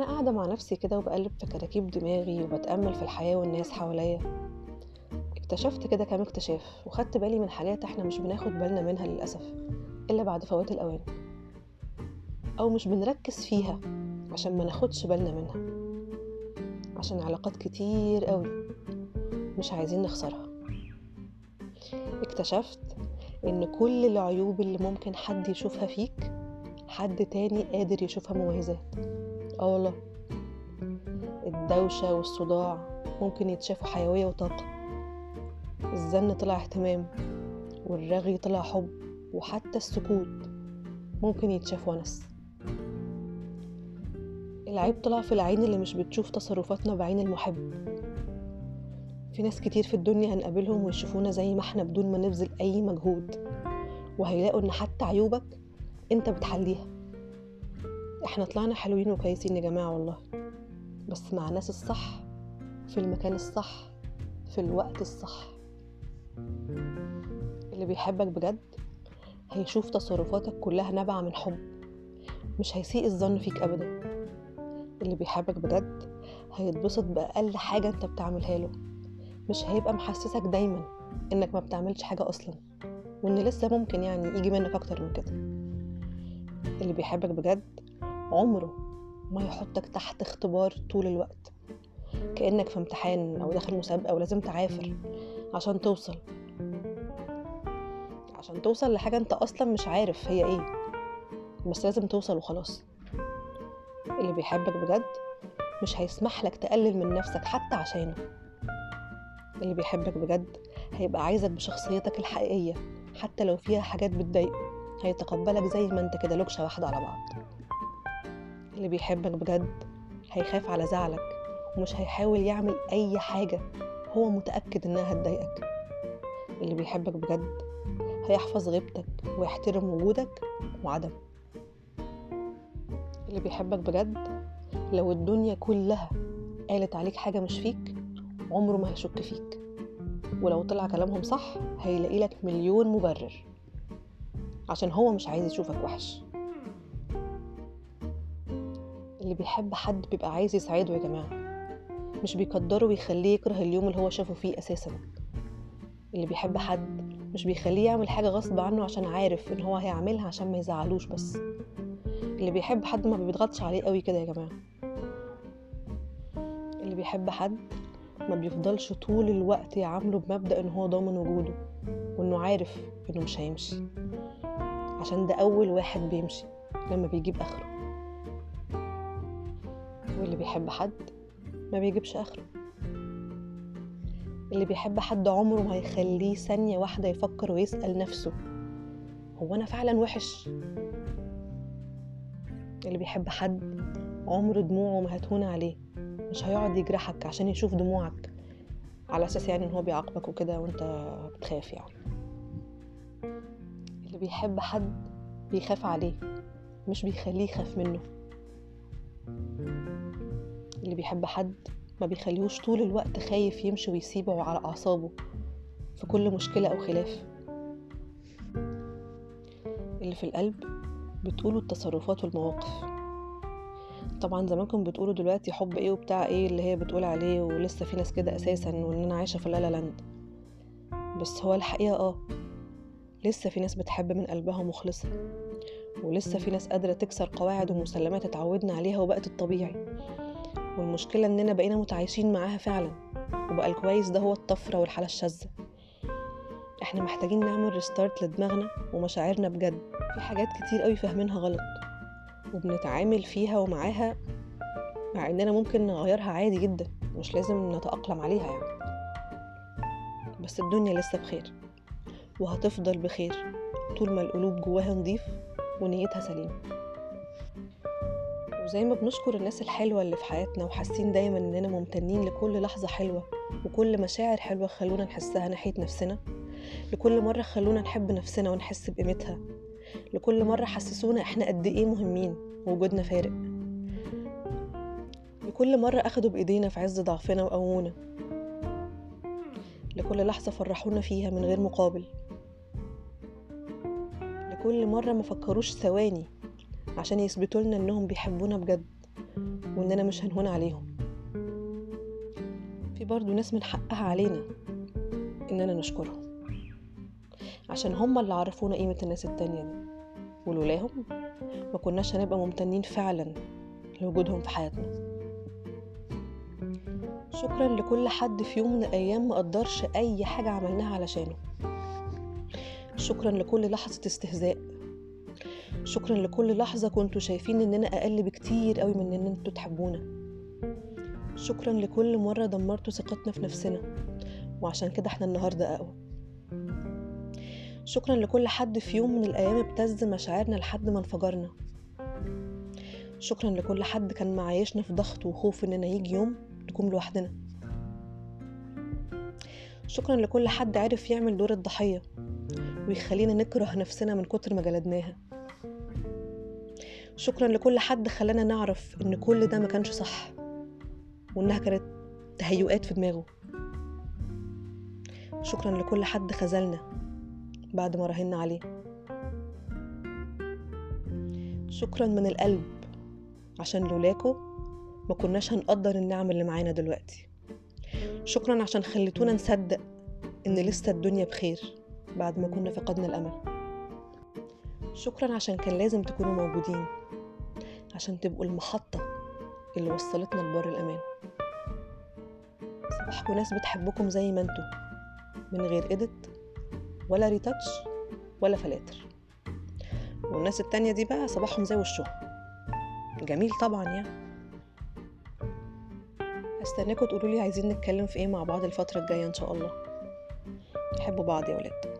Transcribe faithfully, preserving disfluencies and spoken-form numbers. وانا قاعده مع نفسي كده وبقلب في كراكيب دماغي وبتامل في الحياه والناس حواليا، اكتشفت كده كام اكتشاف وخدت بالي من حاجات احنا مش بناخد بالنا منها للاسف الا بعد فوات الاوان، او مش بنركز فيها عشان ما ناخدش بالنا منها، عشان علاقات كتير قوي مش عايزين نخسرها. اكتشفت ان كل العيوب اللي ممكن حد يشوفها فيك حد تاني قادر يشوفها مميزات. اه والله، الدوشة والصداع ممكن يتشافوا حيوية وطاقة، الزن طلع اهتمام، والرغي طلع حب، وحتى السكوت ممكن يتشاف ونس. العيب طلع في العين اللي مش بتشوف تصرفاتنا بعين المحب. في ناس كتير في الدنيا هنقابلهم ويشوفونا زي ما احنا بدون ما نبذل اي مجهود، وهيلاقوا ان حتى عيوبك انت بتحليها. احنا طلعنا حلوين وكويسين يا جماعة والله، بس مع الناس الصح في المكان الصح في الوقت الصح. اللي بيحبك بجد هيشوف تصرفاتك كلها نابعة من حب، مش هيسيء الظن فيك ابدا. اللي بيحبك بجد هيتبسط بأقل حاجة انت بتعملها له، مش هيبقى محسسك دايما انك ما بتعملش حاجة اصلا وان لسه ممكن يعني يجي منك اكتر من كده. اللي بيحبك بجد عمره ما يحطك تحت اختبار طول الوقت، كأنك في امتحان او داخل مسابقة ولازم تعافر عشان توصل عشان توصل لحاجة انت اصلا مش عارف هي ايه، بس لازم توصل وخلاص. اللي بيحبك بجد مش هيسمح لك تقلل من نفسك حتى عشانه. اللي بيحبك بجد هيبقى عايزك بشخصيتك الحقيقية، حتى لو فيها حاجات بتضايقه هيتقبلك زي ما انت كده، لوكشة واحدة على بعض. اللي بيحبك بجد هيخاف على زعلك ومش هيحاول يعمل اي حاجة هو متأكد انها هتضايقك. اللي بيحبك بجد هيحفظ غيبتك ويحترم وجودك وعدمه. اللي بيحبك بجد لو الدنيا كلها قالت عليك حاجة مش فيك عمره ما هيشك فيك، ولو طلع كلامهم صح هيلاقي لك مليون مبرر عشان هو مش عايز يشوفك وحش. اللي بيحب حد بيبقى عايز يسعده يا جماعة، مش بيقدره ويخليه يكره اليوم اللي هو شافه فيه أساسا. اللي بيحب حد مش بيخليه يعمل حاجة غصب عنه عشان عارف ان هو هيعملها عشان ما يزعلوش بس. اللي بيحب حد ما بيضغطش عليه قوي كده يا جماعة. اللي بيحب حد ما بيفضلش طول الوقت يعامله بمبدأ ان هو ضامن وجوده وانه عارف انه مش هيمشي، عشان ده أول واحد بيمشي لما بيجيب آخره. واللي بيحب حد ما بيجيبش آخره. اللي بيحب حد عمره ما هيخليه ثانية واحدة يفكر ويسأل نفسه هو أنا فعلا وحش. اللي بيحب حد عمره دموعه ما هتهون عليه، مش هيقعد يجرحك عشان يشوف دموعك على أساس يعني إن هو بيعاقبك وكده وأنت بتخاف يعني. اللي بيحب حد بيخاف عليه، مش بيخليه يخاف منه. اللي بيحب حد ما بيخليهوش طول الوقت خايف يمشي ويسيبه على أعصابه في كل مشكلة أو خلاف. اللي في القلب بتقولوا التصرفات والمواقف. طبعا زمانكم بتقولوا دلوقتي حب ايه وبتاع ايه اللي هي بتقول عليه، ولسه في ناس كده أساسا وإن أنا عايشة في لالا لاند، بس هو الحقيقة اه لسه في ناس بتحب من قلبها مخلصة، ولسه في ناس قادرة تكسر قواعد ومسلمات اتعودنا عليها وبقت الطبيعي. والمشكلة اننا بقينا متعايشين معاها فعلا، وبقى الكويس ده هو الطفرة والحالة الشاذة. احنا محتاجين نعمل ريستارت لدماغنا ومشاعرنا بجد. في حاجات كتير قوي فاهمينها غلط وبنتعامل فيها ومعاها، مع اننا ممكن نغيرها عادي جدا، مش لازم نتأقلم عليها يعني. بس الدنيا لسه بخير وهتفضل بخير طول ما القلوب جواها نضيف ونيتها سليمة. وزي ما بنشكر الناس الحلوة اللي في حياتنا وحاسين دايما اننا ممتنين لكل لحظة حلوة وكل مشاعر حلوة خلونا نحسها ناحية نفسنا، لكل مرة خلونا نحب نفسنا ونحس بقيمتها، لكل مرة حسسونا احنا قد ايه مهمين ووجودنا فارق، لكل مرة اخدوا بايدينا في عز ضعفنا وقوونا، لكل لحظة فرحونا فيها من غير مقابل، كل مرة ما فكروش ثواني عشان يثبتوا لنا انهم بيحبونا بجد وإننا مش هنهون عليهم. في برضو ناس من حقها علينا إننا نشكرهم، عشان هم اللي عرفونا قيمة الناس التانية دي، ولولاهم ما كناش هنبقى ممتنين فعلا لوجودهم في حياتنا. شكرا لكل حد في يوم من الأيام ما قدرش أي حاجة عملناها علشانه. شكرا لكل لحظة استهزاء. شكرا لكل لحظة كنتوا شايفين إننا أقل بكتير قوي من إن انتوا تحبونا. شكرا لكل مرة دمرتوا ثقتنا في نفسنا وعشان كده احنا النهاردة أقوى. شكرا لكل حد في يوم من الأيام ابتز مشاعرنا لحد ما انفجرنا. شكرا لكل حد كان معايشنا في ضغط وخوف إننا يجي يوم تكون لوحدنا. شكرا لكل حد عارف يعمل دور الضحية ويخلينا نكره نفسنا من كتر ما جلدناها. شكرا لكل حد خلانا نعرف ان كل ده ما كانش صح وانها كانت تهيؤات في دماغه. شكرا لكل حد خذلنا بعد ما راهنا عليه. شكرا من القلب عشان لولاكو ما كناش هنقدر النعم اللي معانا دلوقتي. شكرا عشان خليتونا نصدق ان لسه الدنيا بخير بعد ما كنا فقدنا الامل. شكرا عشان كان لازم تكونوا موجودين عشان تبقوا المحطة اللي وصلتنا لبار الامان. صباحكم ناس بتحبكم زي ما انتوا، من غير ادت ولا ريتاتش ولا فلاتر. والناس التانية دي بقى صباحهم زي وشهم جميل طبعا. يعني استناكم تقولوا لي عايزين نتكلم في ايه مع بعض الفترة الجاية ان شاء الله. تحبوا بعض يا ولاد.